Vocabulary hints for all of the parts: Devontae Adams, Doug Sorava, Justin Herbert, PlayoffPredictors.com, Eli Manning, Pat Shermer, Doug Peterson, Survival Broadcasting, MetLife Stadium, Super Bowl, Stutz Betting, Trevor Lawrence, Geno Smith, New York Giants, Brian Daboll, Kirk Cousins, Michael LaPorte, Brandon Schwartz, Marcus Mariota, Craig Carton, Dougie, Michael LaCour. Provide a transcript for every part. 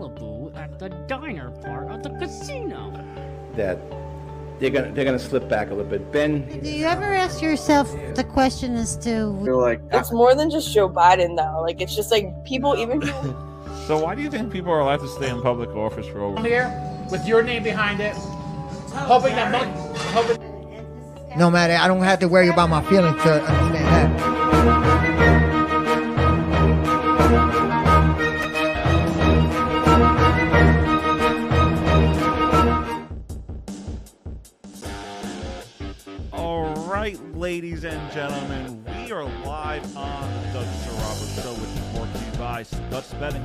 Malibu at the diner part of the casino. That they're gonna slip back a little bit. Ben, do you ever ask yourself the question as to? Like, it's more than just Joe Biden, though. Like, it's just like people, even. So why do you think people are allowed to stay in public office for over? I'm here with your name behind it, hoping that no matter, I don't have to worry about my feelings to understand that. Ladies and gentlemen, we are live on the Doug Saravo Show, which is brought to you by Stutz Betting.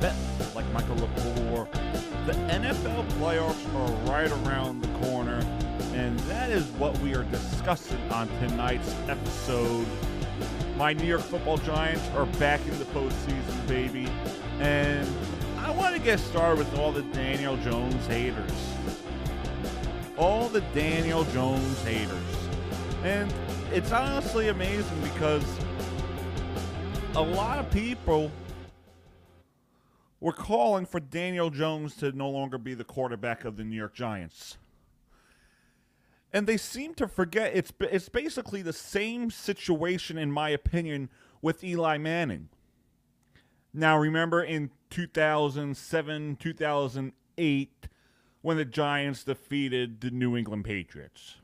Bet like Michael LaCour. The NFL playoffs are right around the corner, and that is what we are discussing on tonight's episode. My New York football Giants are back in the postseason, baby. And I want to get started with all the Daniel Jones haters. All the Daniel Jones haters. And it's honestly amazing because a lot of people were calling for Daniel Jones to no longer be the quarterback of the New York Giants. And they seem to forget it's basically the same situation, in my opinion, with Eli Manning. Now, remember in 2007, 2008, when the Giants defeated the New England Patriots.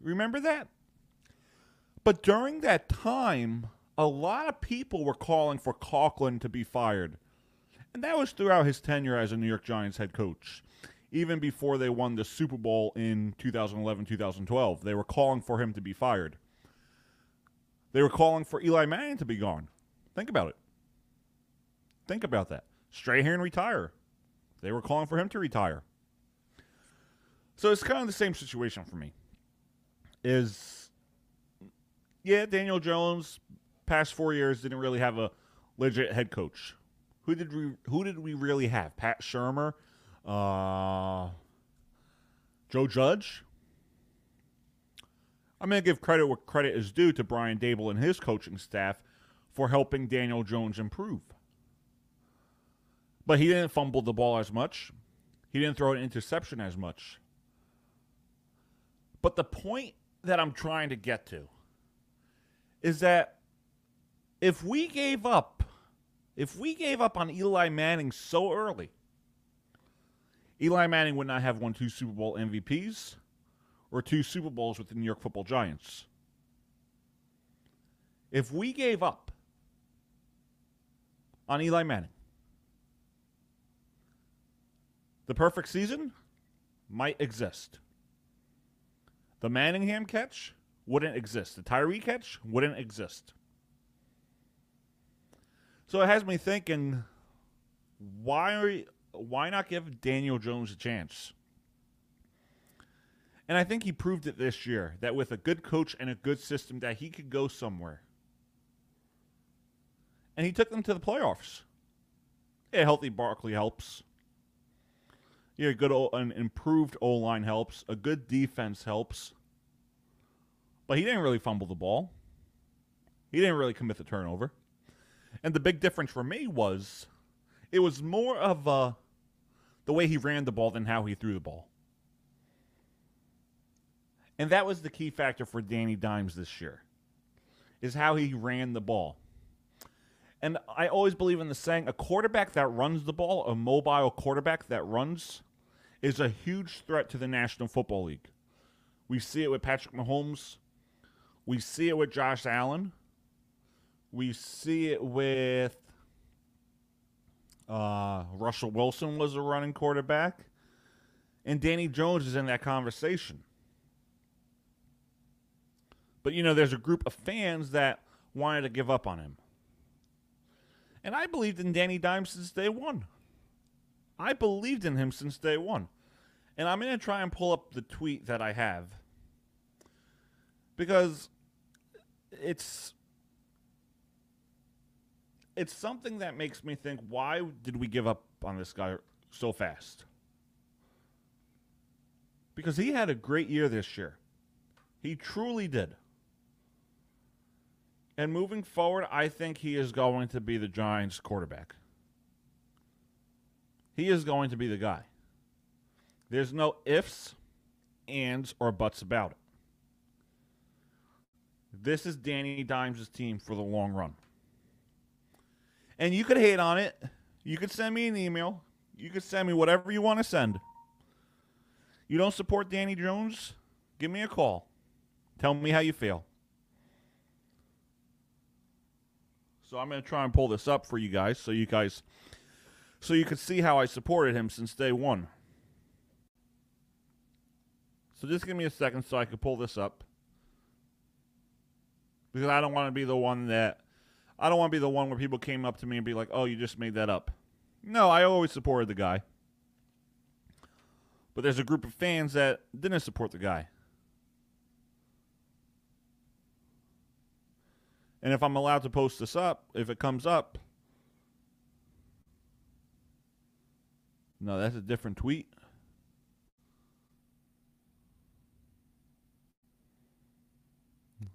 Remember that? But during that time, a lot of people were calling for Coughlin to be fired. And that was throughout his tenure as a New York Giants head coach. Even before they won the Super Bowl in 2011-2012, they were calling for him to be fired. They were calling for Eli Manning to be gone. Think about it. Think about that. Strahan retire. They were calling for him to retire. So it's kind of the same situation for me. Yeah, Daniel Jones, past 4 years, didn't really have a legit head coach. Who did we really have? Pat Shermer? Joe Judge? I'm going to give credit where credit is due to Brian Daboll and his coaching staff for helping Daniel Jones improve. But he didn't fumble the ball as much. He didn't throw an interception as much. But the point that I'm trying to get to is that if we gave up on Eli Manning so early, Eli Manning would not have won two Super Bowl MVPs or two Super Bowls with the New York Football Giants. If we gave up on Eli Manning, the perfect season might exist. The Manningham catch wouldn't exist. The Tyree catch wouldn't exist. So it has me thinking, why not give Daniel Jones a chance? And I think he proved it this year, that with a good coach and a good system, that he could go somewhere. And he took them to the playoffs. Yeah, healthy Barkley helps. Yeah, an improved O-line helps. A good defense helps. But he didn't really fumble the ball. He didn't really commit the turnover. And the big difference for me was it was more of the way he ran the ball than how he threw the ball. And that was the key factor for Danny Dimes this year, is how he ran the ball. And I always believe in the saying, a quarterback that runs the ball, a mobile quarterback that runs, is a huge threat to the National Football League. We see it with Patrick Mahomes. We see it with Josh Allen. We see it with Russell Wilson was a running quarterback. And Danny Jones is in that conversation. But, you know, there's a group of fans that wanted to give up on him. And I believed in Danny Dimes since day one. I believed in him since day one. And I'm going to try and pull up the tweet that I have, because it's something that makes me think, why did we give up on this guy so fast? Because he had a great year this year. He truly did. And moving forward, I think he is going to be the Giants quarterback. He is going to be the guy. There's no ifs, ands, or buts about it. This is Danny Dimes' team for the long run. And you could hate on it. You could send me an email. You could send me whatever you want to send. You don't support Danny Jones? Give me a call. Tell me how you feel. So I'm going to try and pull this up for you guys so you could see how I supported him since day one. So just give me a second so I can pull this up. Because I don't want to be the one that where people came up to me and be like, "Oh, you just made that up." No, I always supported the guy. But there's a group of fans that didn't support the guy. And if I'm allowed to post this up, if it comes up. No, that's a different tweet.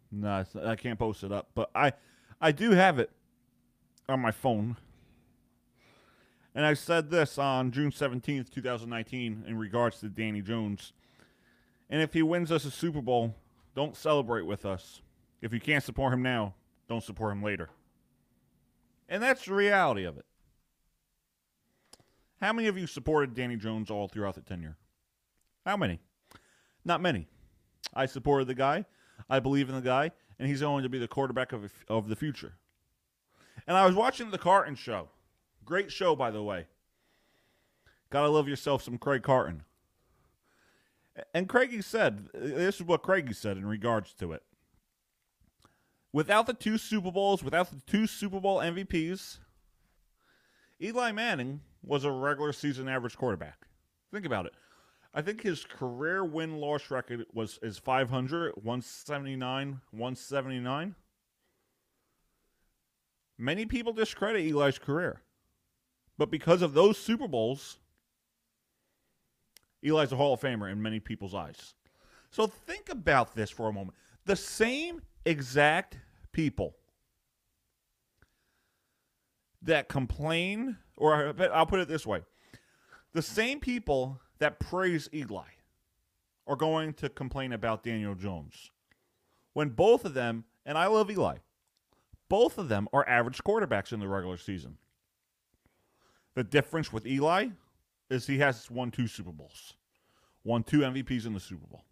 No, it's not, I can't post it up. But I do have it on my phone. And I said this on June 17th, 2019 in regards to Danny Jones. And if he wins us a Super Bowl, don't celebrate with us. If you can't support him now, don't support him later. And that's the reality of it. How many of you supported Danny Jones all throughout the tenure? How many? Not many. I supported the guy. I believe in the guy. And he's going to be the quarterback of the future. And I was watching The Carton Show. Great show, by the way. Gotta love yourself some Craig Carton. And Craigie said, this is what Craigie said in regards to it. Without the two Super Bowls, without the two Super Bowl MVPs, Eli Manning was a regular season average quarterback. Think about it. I think his career win-loss record is 500, 179, 179. Many people discredit Eli's career. But because of those Super Bowls, Eli's a Hall of Famer in many people's eyes. So think about this for a moment. The same exact people that complain, or I'll put it this way. The same people that praise Eli are going to complain about Daniel Jones. When both of them, and I love Eli, both of them are average quarterbacks in the regular season. The difference with Eli is he has won two Super Bowls. Won two MVPs in the Super Bowl.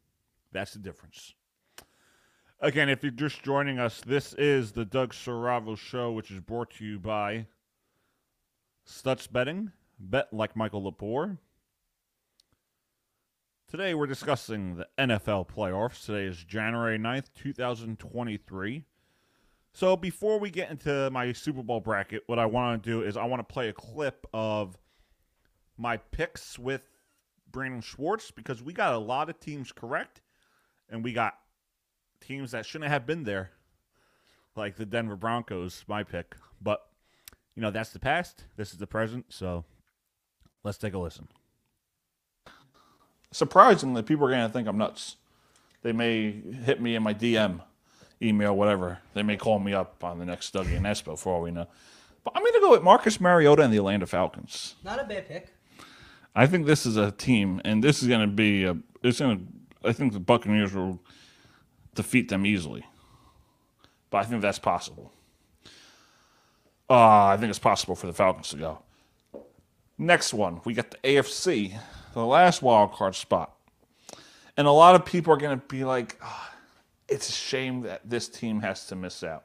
That's the difference. Again, if you're just joining us, this is the Doug Saravo Show, which is brought to you by Stutz Betting. Bet like Michael Lepore. Today we're discussing the NFL playoffs. Today is January 9th, 2023. So before we get into my Super Bowl bracket, what I want to do is I want to play a clip of my picks with Brandon Schwartz because we got a lot of teams correct, and we got teams that shouldn't have been there, like the Denver Broncos, my pick. But, you know, that's the past. This is the present. So let's take a listen. Surprisingly, people are going to think I'm nuts. They may hit me in my DM. Email, whatever. They may call me up on the next Dougie and Espo for all we know. But I'm going to go with Marcus Mariota and the Atlanta Falcons. Not a bad pick. I think this is a team, and this is going to be a. It's going to. I think the Buccaneers will defeat them easily. But I think that's possible. I think it's possible for the Falcons to go. Next one, we got the AFC, the last wild card spot, and a lot of people are going to be like. Oh, it's a shame that this team has to miss out.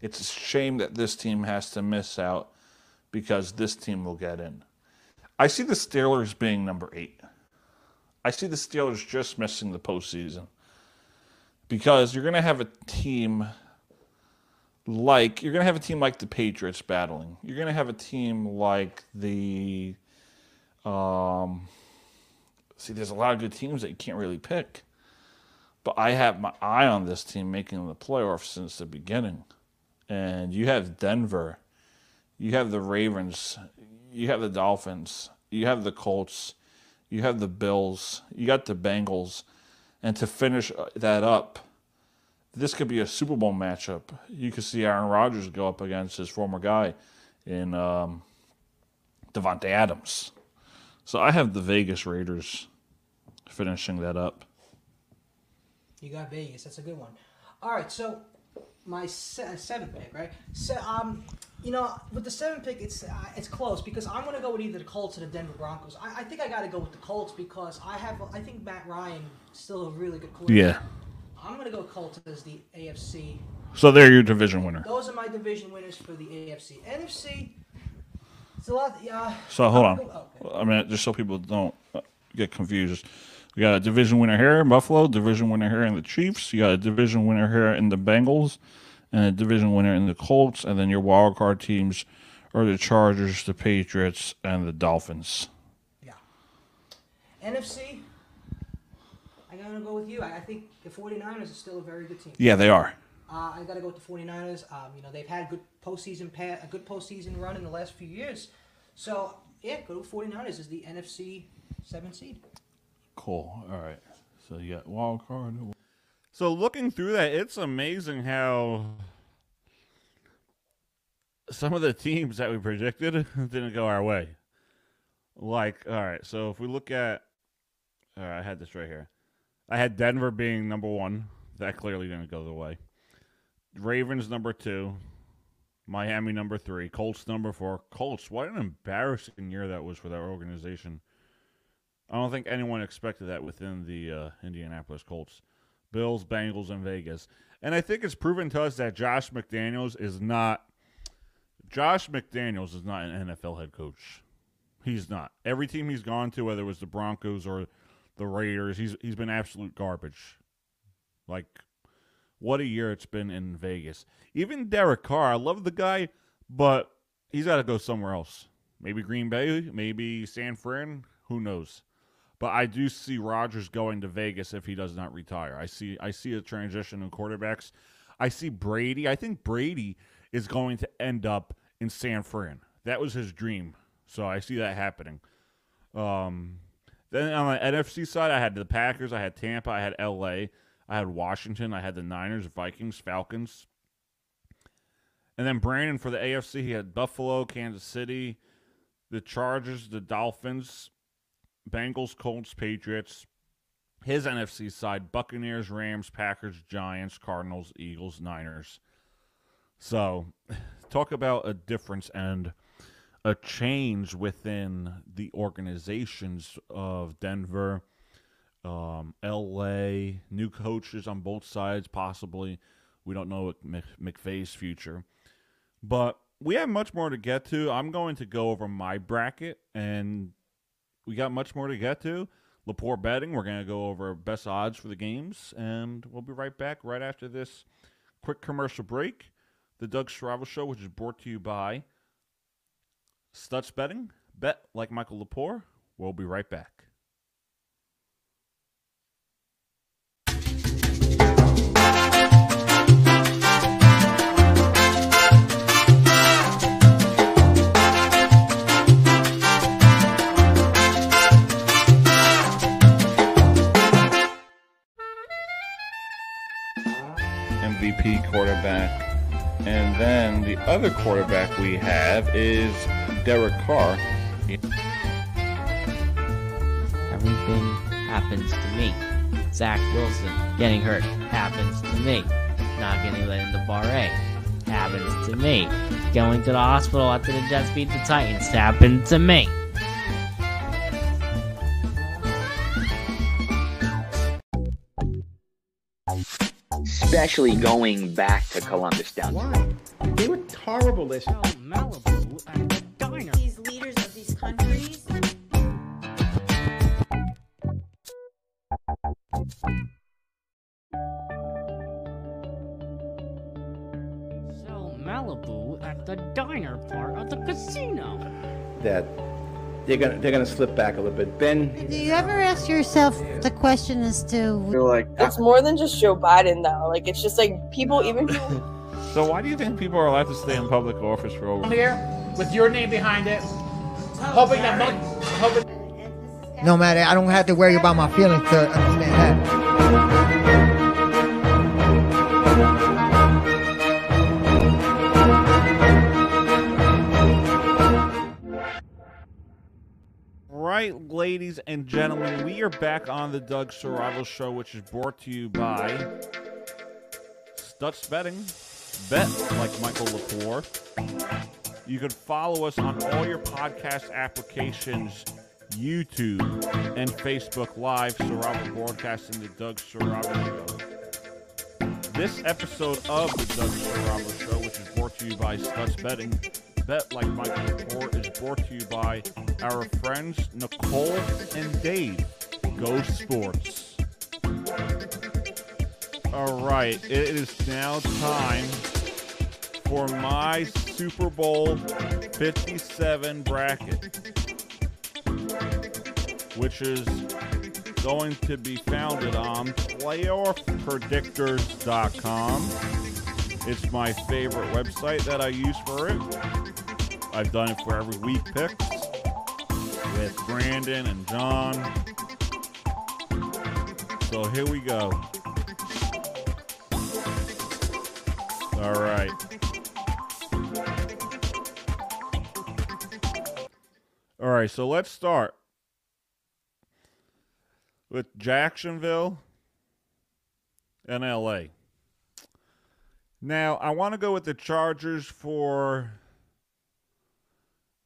It's a shame that this team has to miss out because this team will get in. I see the Steelers being number 8. I see the Steelers just missing the postseason because you're going to have a team like the Patriots battling. You're going to have a team like the. See, there's a lot of good teams that you can't really pick. But I have my eye on this team making the playoffs since the beginning. And you have Denver. You have the Ravens. You have the Dolphins. You have the Colts. You have the Bills. You got the Bengals. And to finish that up, this could be a Super Bowl matchup. You could see Aaron Rodgers go up against his former guy in Devontae Adams. So I have the Vegas Raiders finishing that up. You got Vegas. That's a good one. All right, so my seventh pick, right? So, you know, with the seventh pick, it's close because I'm going to go with either the Colts or the Denver Broncos. I think I got to go with the Colts because I think Matt Ryan is still a really good quarterback. Yeah. I'm going to go Colts as the AFC. So they're your division winner. Those are my division winners for the AFC. NFC, it's a lot. So hold on. Okay. I mean, just so people don't get confused. We got a division winner here in Buffalo, division winner here in the Chiefs. You got a division winner here in the Bengals, and a division winner in the Colts. And then your wild card teams are the Chargers, the Patriots, and the Dolphins. Yeah. NFC, I got to go with you. I think the 49ers are still a very good team. Yeah, they are. I got to go with the 49ers. You know, they've had a good postseason run in the last few years. So, yeah, go to 49ers as the NFC 7th seed. Cool. All right. So you got wild card. So looking through that, it's amazing how some of the teams that we predicted didn't go our way. Like, all right. So if we look at, all right, I had this right here. I had Denver being number one. That clearly didn't go the way. Ravens number 2. Miami number 3. Colts number 4. Colts, what an embarrassing year that was for that organization. I don't think anyone expected that within the Indianapolis Colts. Bills, Bengals, and Vegas. And I think it's proven to us that Josh McDaniels is not an NFL head coach. He's not. Every team he's gone to, whether it was the Broncos or the Raiders, he's been absolute garbage. Like, what a year it's been in Vegas. Even Derek Carr, I love the guy, but he's got to go somewhere else. Maybe Green Bay, maybe San Fran, who knows. But I do see Rodgers going to Vegas if he does not retire. I see a transition in quarterbacks. I see Brady. I think Brady is going to end up in San Fran. That was his dream. So I see that happening. Then on the NFC side, I had the Packers. I had Tampa. I had L.A. I had Washington. I had the Niners, Vikings, Falcons. And then Brandon for the AFC, he had Buffalo, Kansas City, the Chargers, the Dolphins, Bengals, Colts, Patriots. His NFC side, Buccaneers, Rams, Packers, Giants, Cardinals, Eagles, Niners. So talk about a difference and a change within the organizations of Denver, L.A., new coaches on both sides, possibly. We don't know McVay's future. But we have much more to get to. I'm going to go over my bracket, and we got much more to get to. Lepore betting, we're going to go over best odds for the games, and we'll be right back right after this quick commercial break. The Doug Saravo Show, which is brought to you by Stutz Betting. Bet like Michael Lepore. We'll be right back. MVP quarterback, and then the other quarterback we have is Derek Carr. Everything happens to me. Zach Wilson getting hurt happens to me. Not getting let into Bar A happens to me. Going to the hospital after the Jets beat the Titans happened to me. Especially going back to Columbus downtown. Why? They were horrible this year. Malibu and the diner. These leaders of these countries. Sell Malibu at the diner part of the casino. That they're gonna slip back a little bit. Ben, do you ever ask yourself the question as to? You're like, it's more than just Joe Biden though. Like it's just like people, even. So why do you think people are allowed to stay in public office for over? I'm here with your name behind it, hoping that hoping. No matter, I don't have to worry about my feelings to understand that. right, ladies and gentlemen, we are back on the Doug Sorava Show, which is brought to you by Stutz Betting. Bet like Michael LaCour. You can follow us on all your podcast applications, YouTube, and Facebook Live, Survival Broadcasting, the Doug Saravo Show. This episode of the Doug Saravo Show, which is brought to you by Stutz Betting, Bet Like Michael LaPorte, is brought to you by our friends Nicole and Dave. Go Sports. All right, it is now time for my Super Bowl 57 bracket, which is going to be founded on PlayoffPredictors.com. It's my favorite website that I use for it. I've done it for every week picks with Brandon and John. So here we go. All right. All right, so let's start with Jacksonville and LA. Now, I want to go with the Chargers for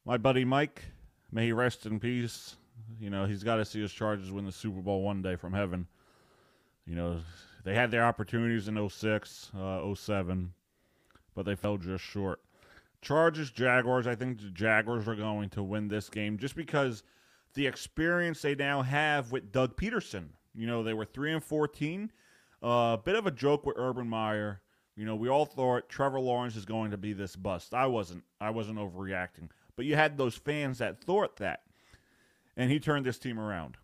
my buddy Mike. May he rest in peace. You know, he's got to see his Chargers win the Super Bowl one day from heaven. You know, they had their opportunities in 06, 07, but they fell just short. Chargers, Jaguars. I think the Jaguars are going to win this game just because the experience they now have with Doug Peterson. You know, they were 3-14. Bit of a joke with Urban Meyer. You know, we all thought Trevor Lawrence is going to be this bust. I wasn't overreacting. But you had those fans that thought that. And he turned this team around.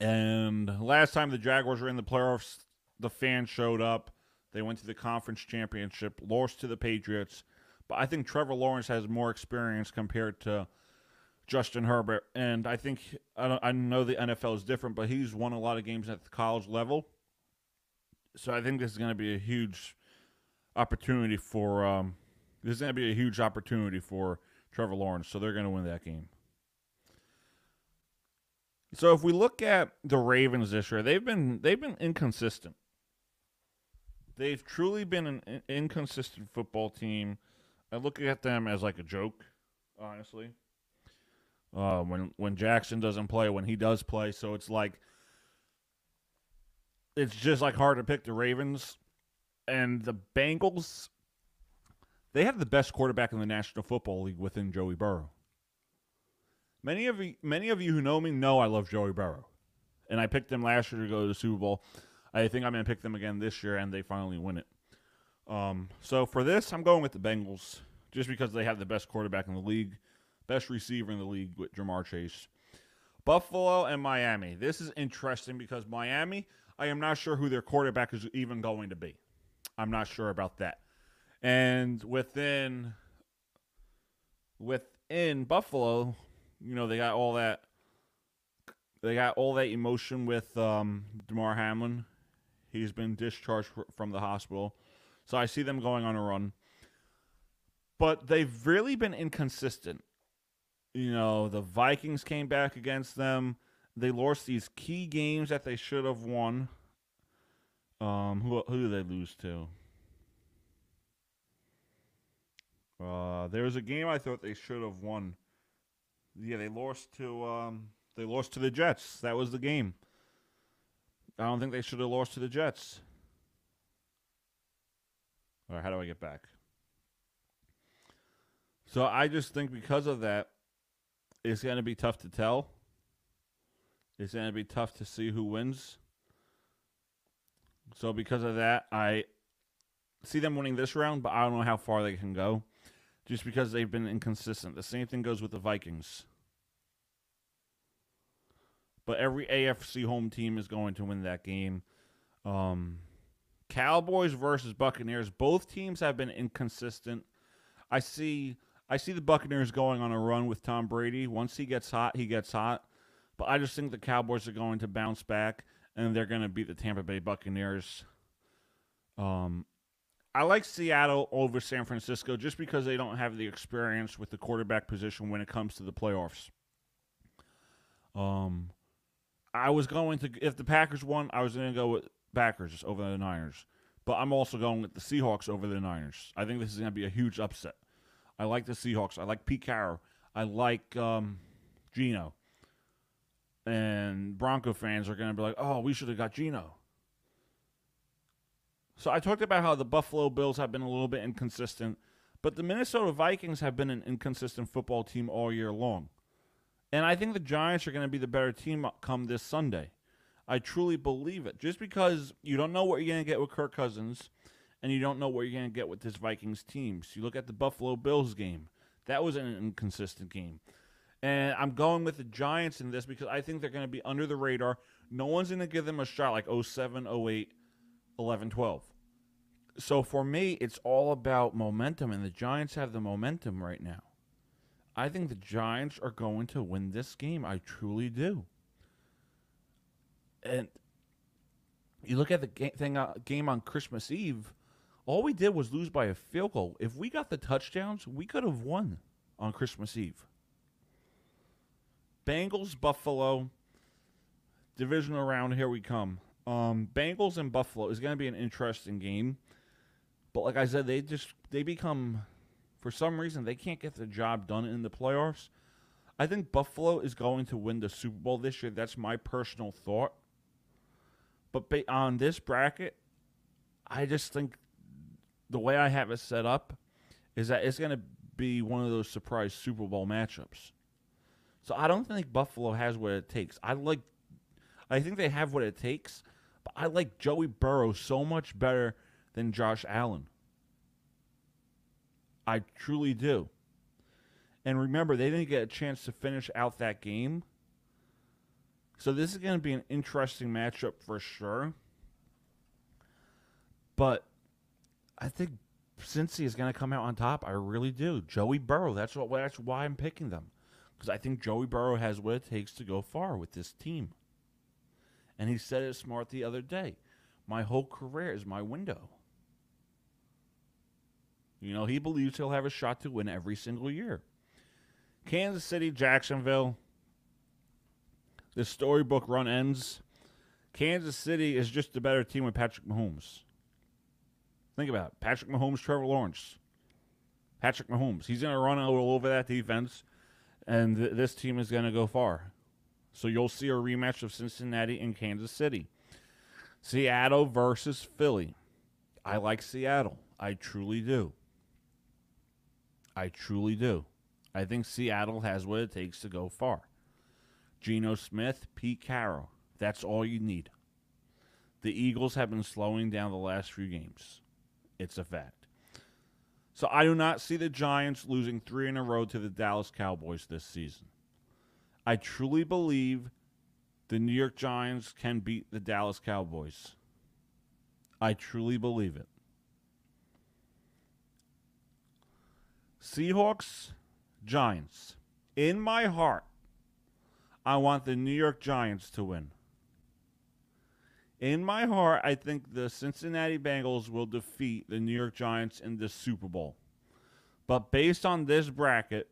And last time the Jaguars were in the playoffs, the fans showed up. They went to the conference championship, lost to the Patriots. But I think Trevor Lawrence has more experience compared to Justin Herbert. And I think, I know the NFL is different, but he's won a lot of games at the college level. So I think this is going to be a huge opportunity for, Trevor Lawrence. So they're going to win that game. So if we look at the Ravens this year, they've been inconsistent. They've truly been an inconsistent football team. I look at them as like a joke, honestly. When Jackson doesn't play, when he does play, so it's like it's just like hard to pick the Ravens and the Bengals. They have the best quarterback in the National Football League within Joey Burrow. Many of you who know me know I love Joey Burrow, and I picked them last year to go to the Super Bowl. I think I'm going to pick them again this year, and they finally win it. So for this, I'm going with the Bengals just because they have the best quarterback in the league, best receiver in the league with Jamar Chase. Buffalo and Miami. This is interesting because Miami, I am not sure who their quarterback is even going to be. I'm not sure about that. And within Buffalo, you know, they got all that emotion with Damar Hamlin. He's been discharged from the hospital. So I see them going on a run. But they've really been inconsistent. You know, the Vikings came back against them. They lost these key games that they should have won. Who did they lose to? There was a game I thought they should have won. Yeah, they lost to the Jets. That was the game. I don't think they should have lost to the Jets. All right, how do I get back? So I just think because of that, it's going to be tough to tell. It's going to be tough to see who wins. So because of that, I see them winning this round, but I don't know how far they can go just because they've been inconsistent. The same thing goes with the Vikings. But every AFC home team is going to win that game. Cowboys versus Buccaneers. Both teams have been inconsistent. I see the Buccaneers going on a run with Tom Brady. Once he gets hot, he gets hot. But I just think the Cowboys are going to bounce back, and they're going to beat the Tampa Bay Buccaneers. I like Seattle over San Francisco just because they don't have the experience with the quarterback position when it comes to the playoffs. I was going to, if the Packers won, I was going to go with Packers over the Niners. But I'm also going with the Seahawks over the Niners. I think this is going to be a huge upset. I like the Seahawks. I like Pete Carroll. I like Geno. And Bronco fans are going to be like, oh, we should have got Geno. So I talked about how the Buffalo Bills have been a little bit inconsistent. But the Minnesota Vikings have been an inconsistent football team all year long. And I think the Giants are going to be the better team come this Sunday. I truly believe it. Just because you don't know what you're going to get with Kirk Cousins, and you don't know what you're going to get with this Vikings team. So you look at the Buffalo Bills game. That was an inconsistent game. And I'm going with the Giants in this because I think they're going to be under the radar. No one's going to give them a shot like 07, 08, 11, 12. So for me, it's all about momentum, and the Giants have the momentum right now. I think the Giants are going to win this game. I truly do. And you look at the game on Christmas Eve, all we did was lose by a field goal. If we got the touchdowns, we could have won on Christmas Eve. Bengals, Buffalo, divisional round, here we come. Bengals and Buffalo is going to be an interesting game. But like I said, they become, for some reason, they can't get the job done in the playoffs. I think Buffalo is going to win the Super Bowl this year. That's my personal thought. But on this bracket, I just think the way I have it set up is that it's going to be one of those surprise Super Bowl matchups. So I don't think Buffalo has what it takes. I think they have what it takes, but I like Joey Burrow so much better than Josh Allen. I truly do. And remember, they didn't get a chance to finish out that game. So this is going to be an interesting matchup for sure. But I think Cincy is going to come out on top. I really do. Joey Burrow, that's why I'm picking them. Because I think Joey Burrow has what it takes to go far with this team. And he said it smart the other day. My whole career is my window. You know, he believes he'll have a shot to win every single year. Kansas City, Jacksonville. The storybook run ends. Kansas City is just the better team with Patrick Mahomes. Think about it. Patrick Mahomes, Trevor Lawrence. Patrick Mahomes. He's going to run all over that defense, and this team is going to go far. So you'll see a rematch of Cincinnati and Kansas City. Seattle versus Philly. I like Seattle. I truly do. I truly do. I think Seattle has what it takes to go far. Geno Smith, Pete Carroll. That's all you need. The Eagles have been slowing down the last few games. It's a fact. So I do not see the Giants losing 3 in a row to the Dallas Cowboys this season. I truly believe the New York Giants can beat the Dallas Cowboys. I truly believe it. Seahawks, Giants. In my heart, I want the New York Giants to win. In my heart, I think the Cincinnati Bengals will defeat the New York Giants in the Super Bowl. But based on this bracket,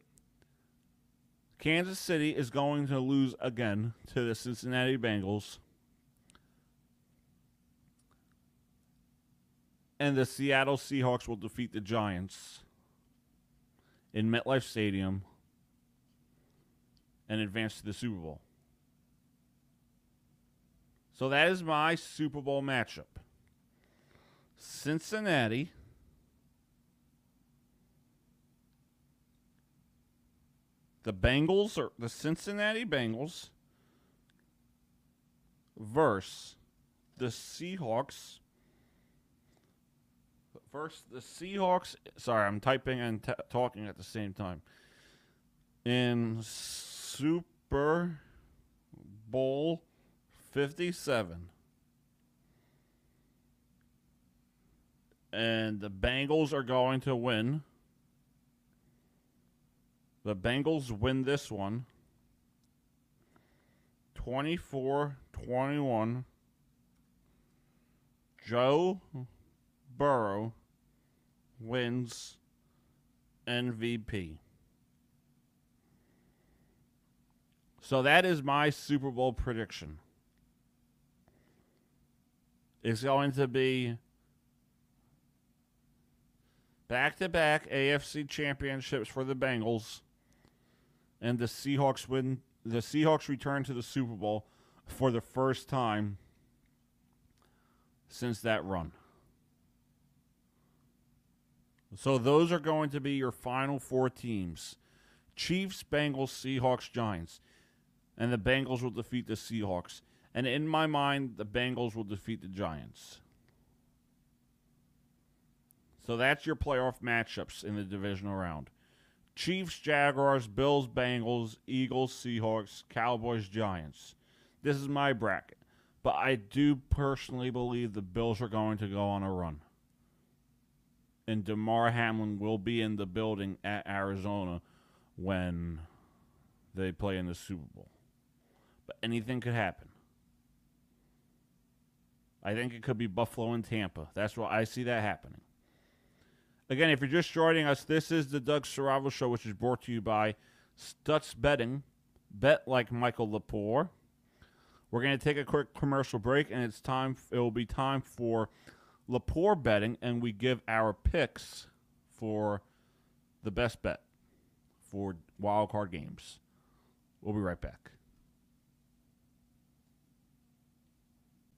Kansas City is going to lose again to the Cincinnati Bengals. And the Seattle Seahawks will defeat the Giants in MetLife Stadium and advance to the Super Bowl. So that is my Super Bowl matchup. Cincinnati the Cincinnati Bengals versus the Seahawks. Sorry, I'm typing and talking at the same time. In Super Bowl 57. And the Bengals are going to win. The Bengals win this one, 24-21. Joe Burrow wins MVP. So that is my Super Bowl prediction. It's going to be back-to-back AFC championships for the Bengals, and the Seahawks win. The Seahawks return to the Super Bowl for the first time since that run. So those are going to be your final four teams: Chiefs, Bengals, Seahawks, Giants. And the Bengals will defeat the Seahawks. And in my mind, the Bengals will defeat the Giants. So that's your playoff matchups in the divisional round. Chiefs, Jaguars, Bills, Bengals, Eagles, Seahawks, Cowboys, Giants. This is my bracket. But I do personally believe the Bills are going to go on a run. And Damar Hamlin will be in the building at Arizona when they play in the Super Bowl. But anything could happen. I think it could be Buffalo and Tampa. That's why I see that happening. Again, if you're just joining us, this is the Doug Saravo Show, which is brought to you by Stutz Betting. Bet like Michael Lepore. We're going to take a quick commercial break, and it's time. It will be time for Lepore betting, and we give our picks for the best bet for wild card games. We'll be right back.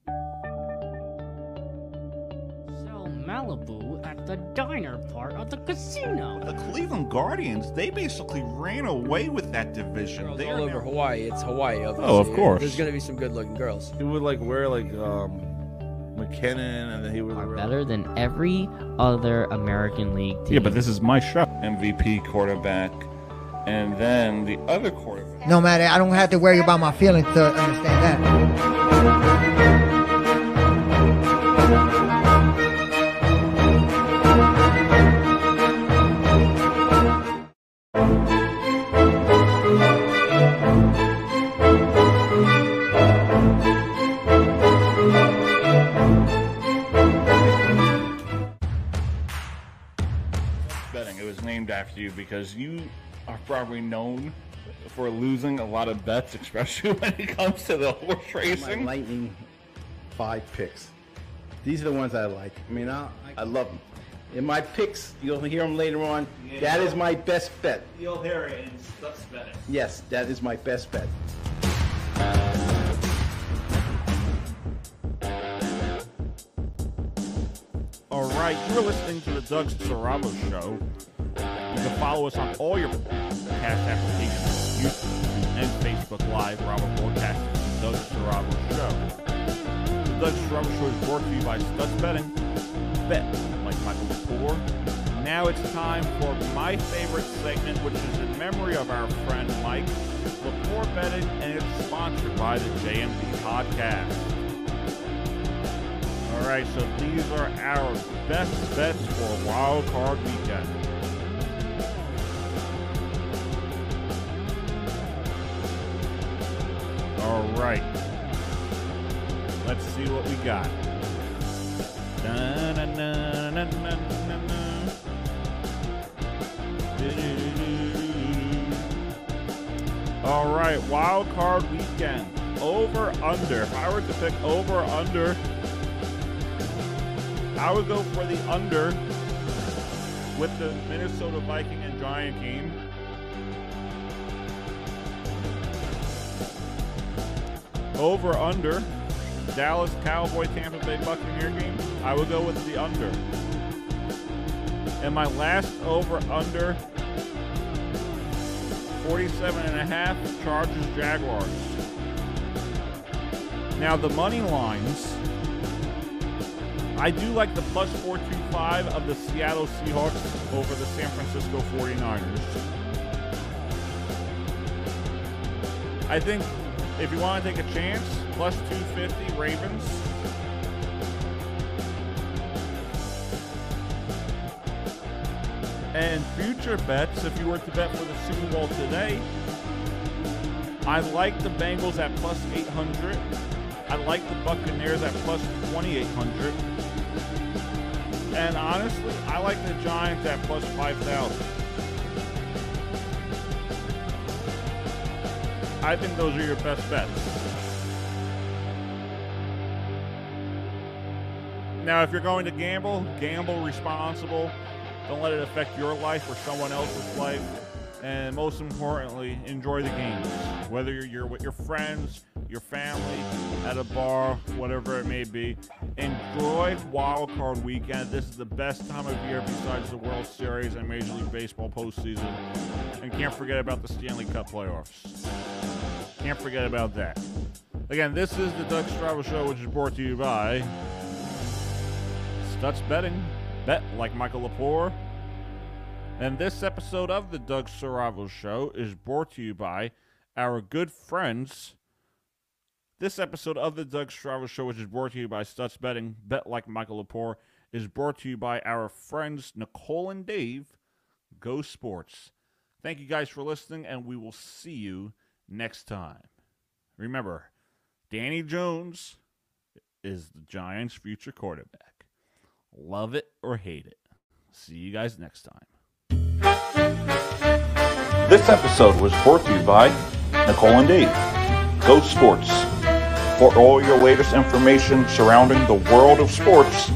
Sell Malibu at the diner part of the casino. The Cleveland Guardians, they basically ran away with that division. Girls they all over Hawaii. It's Hawaii. Obviously. Oh, of course. There's going to be some good-looking girls. He would like wear like McKinnon, and then he would are better than every other American League team. Yeah, but this is my show. MVP quarterback. And then the other quarterback. No matter, I don't have to worry about my feelings to understand that. Betting, it was named after you because you are probably known for losing a lot of bets, especially when it comes to the horse racing. My lightning five picks. These are the ones I like. I mean, I love them. In my picks, you'll hear them later on. Yeah. That is my best bet. You'll hear it in Stutz Betting. Yes, that is my best bet. All right, you're listening to the Doug Saravo Show. You can follow us on all your podcast applications, YouTube, and Facebook Live, where I'm broadcasting the Doug Sorava Show. The Doug Sorava Show is brought to you by Stutz Betting. Bet like Michael LaCour. Now it's time for my favorite segment, which is in memory of our friend Mike LaCour Betting, and it's sponsored by the JMP Podcast. All right, so these are our best bets for Wild Card Weekend. All right, let's see what we got. All right, wild card weekend. Over under. If I were to pick over or under, I would go for the under with the Minnesota Viking and Giant game. Over, under, Dallas, Cowboy, Tampa Bay, Buccaneer game, I would go with the under. And my last over, under, 47.5, Chargers, Jaguars. Now the money lines, I do like the plus 425 of the Seattle Seahawks over the San Francisco 49ers. I think if you want to take a chance, plus 250 Ravens. And future bets, if you were to bet for the Super Bowl today, I like the Bengals at plus 800. I like the Buccaneers at plus 2800. And honestly, I like the Giants at plus 5000. I think those are your best bets. Now, if you're going to gamble, gamble responsible. Don't let it affect your life or someone else's life. And most importantly, enjoy the games. Whether you're with your friends, your family, at a bar, whatever it may be, enjoy wildcard weekend. This is the best time of year besides the World Series and Major League Baseball postseason. And can't forget about the Stanley Cup playoffs. Can't forget about that. Again, this is the Doug Stravo Show, which is brought to you by Stutz Betting. Bet like Michael Lepore. And this episode of the Doug Saravo Show is brought to you by our good friends. This episode of the Doug Saravo Show, which is brought to you by Stutz Betting, Bet Like Michael Lepore, is brought to you by our friends Nicole and Dave, Go Sports. Thank you guys for listening, and we will see you next time. Remember, Danny Jones is the Giants' future quarterback. Love it or hate it. See you guys next time. This episode was brought to you by Nicole and Dave, Go Sports. For all your latest information surrounding the world of sports,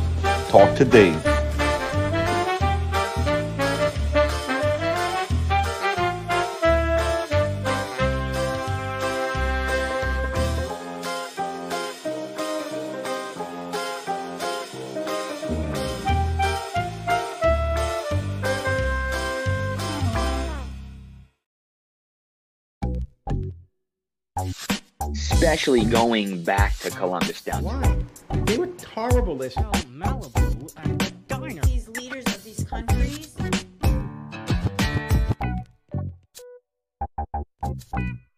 talk to Dave. Especially going back to Columbus down. Why? They were horrible this year. Malibu and the diner. These leaders of these countries.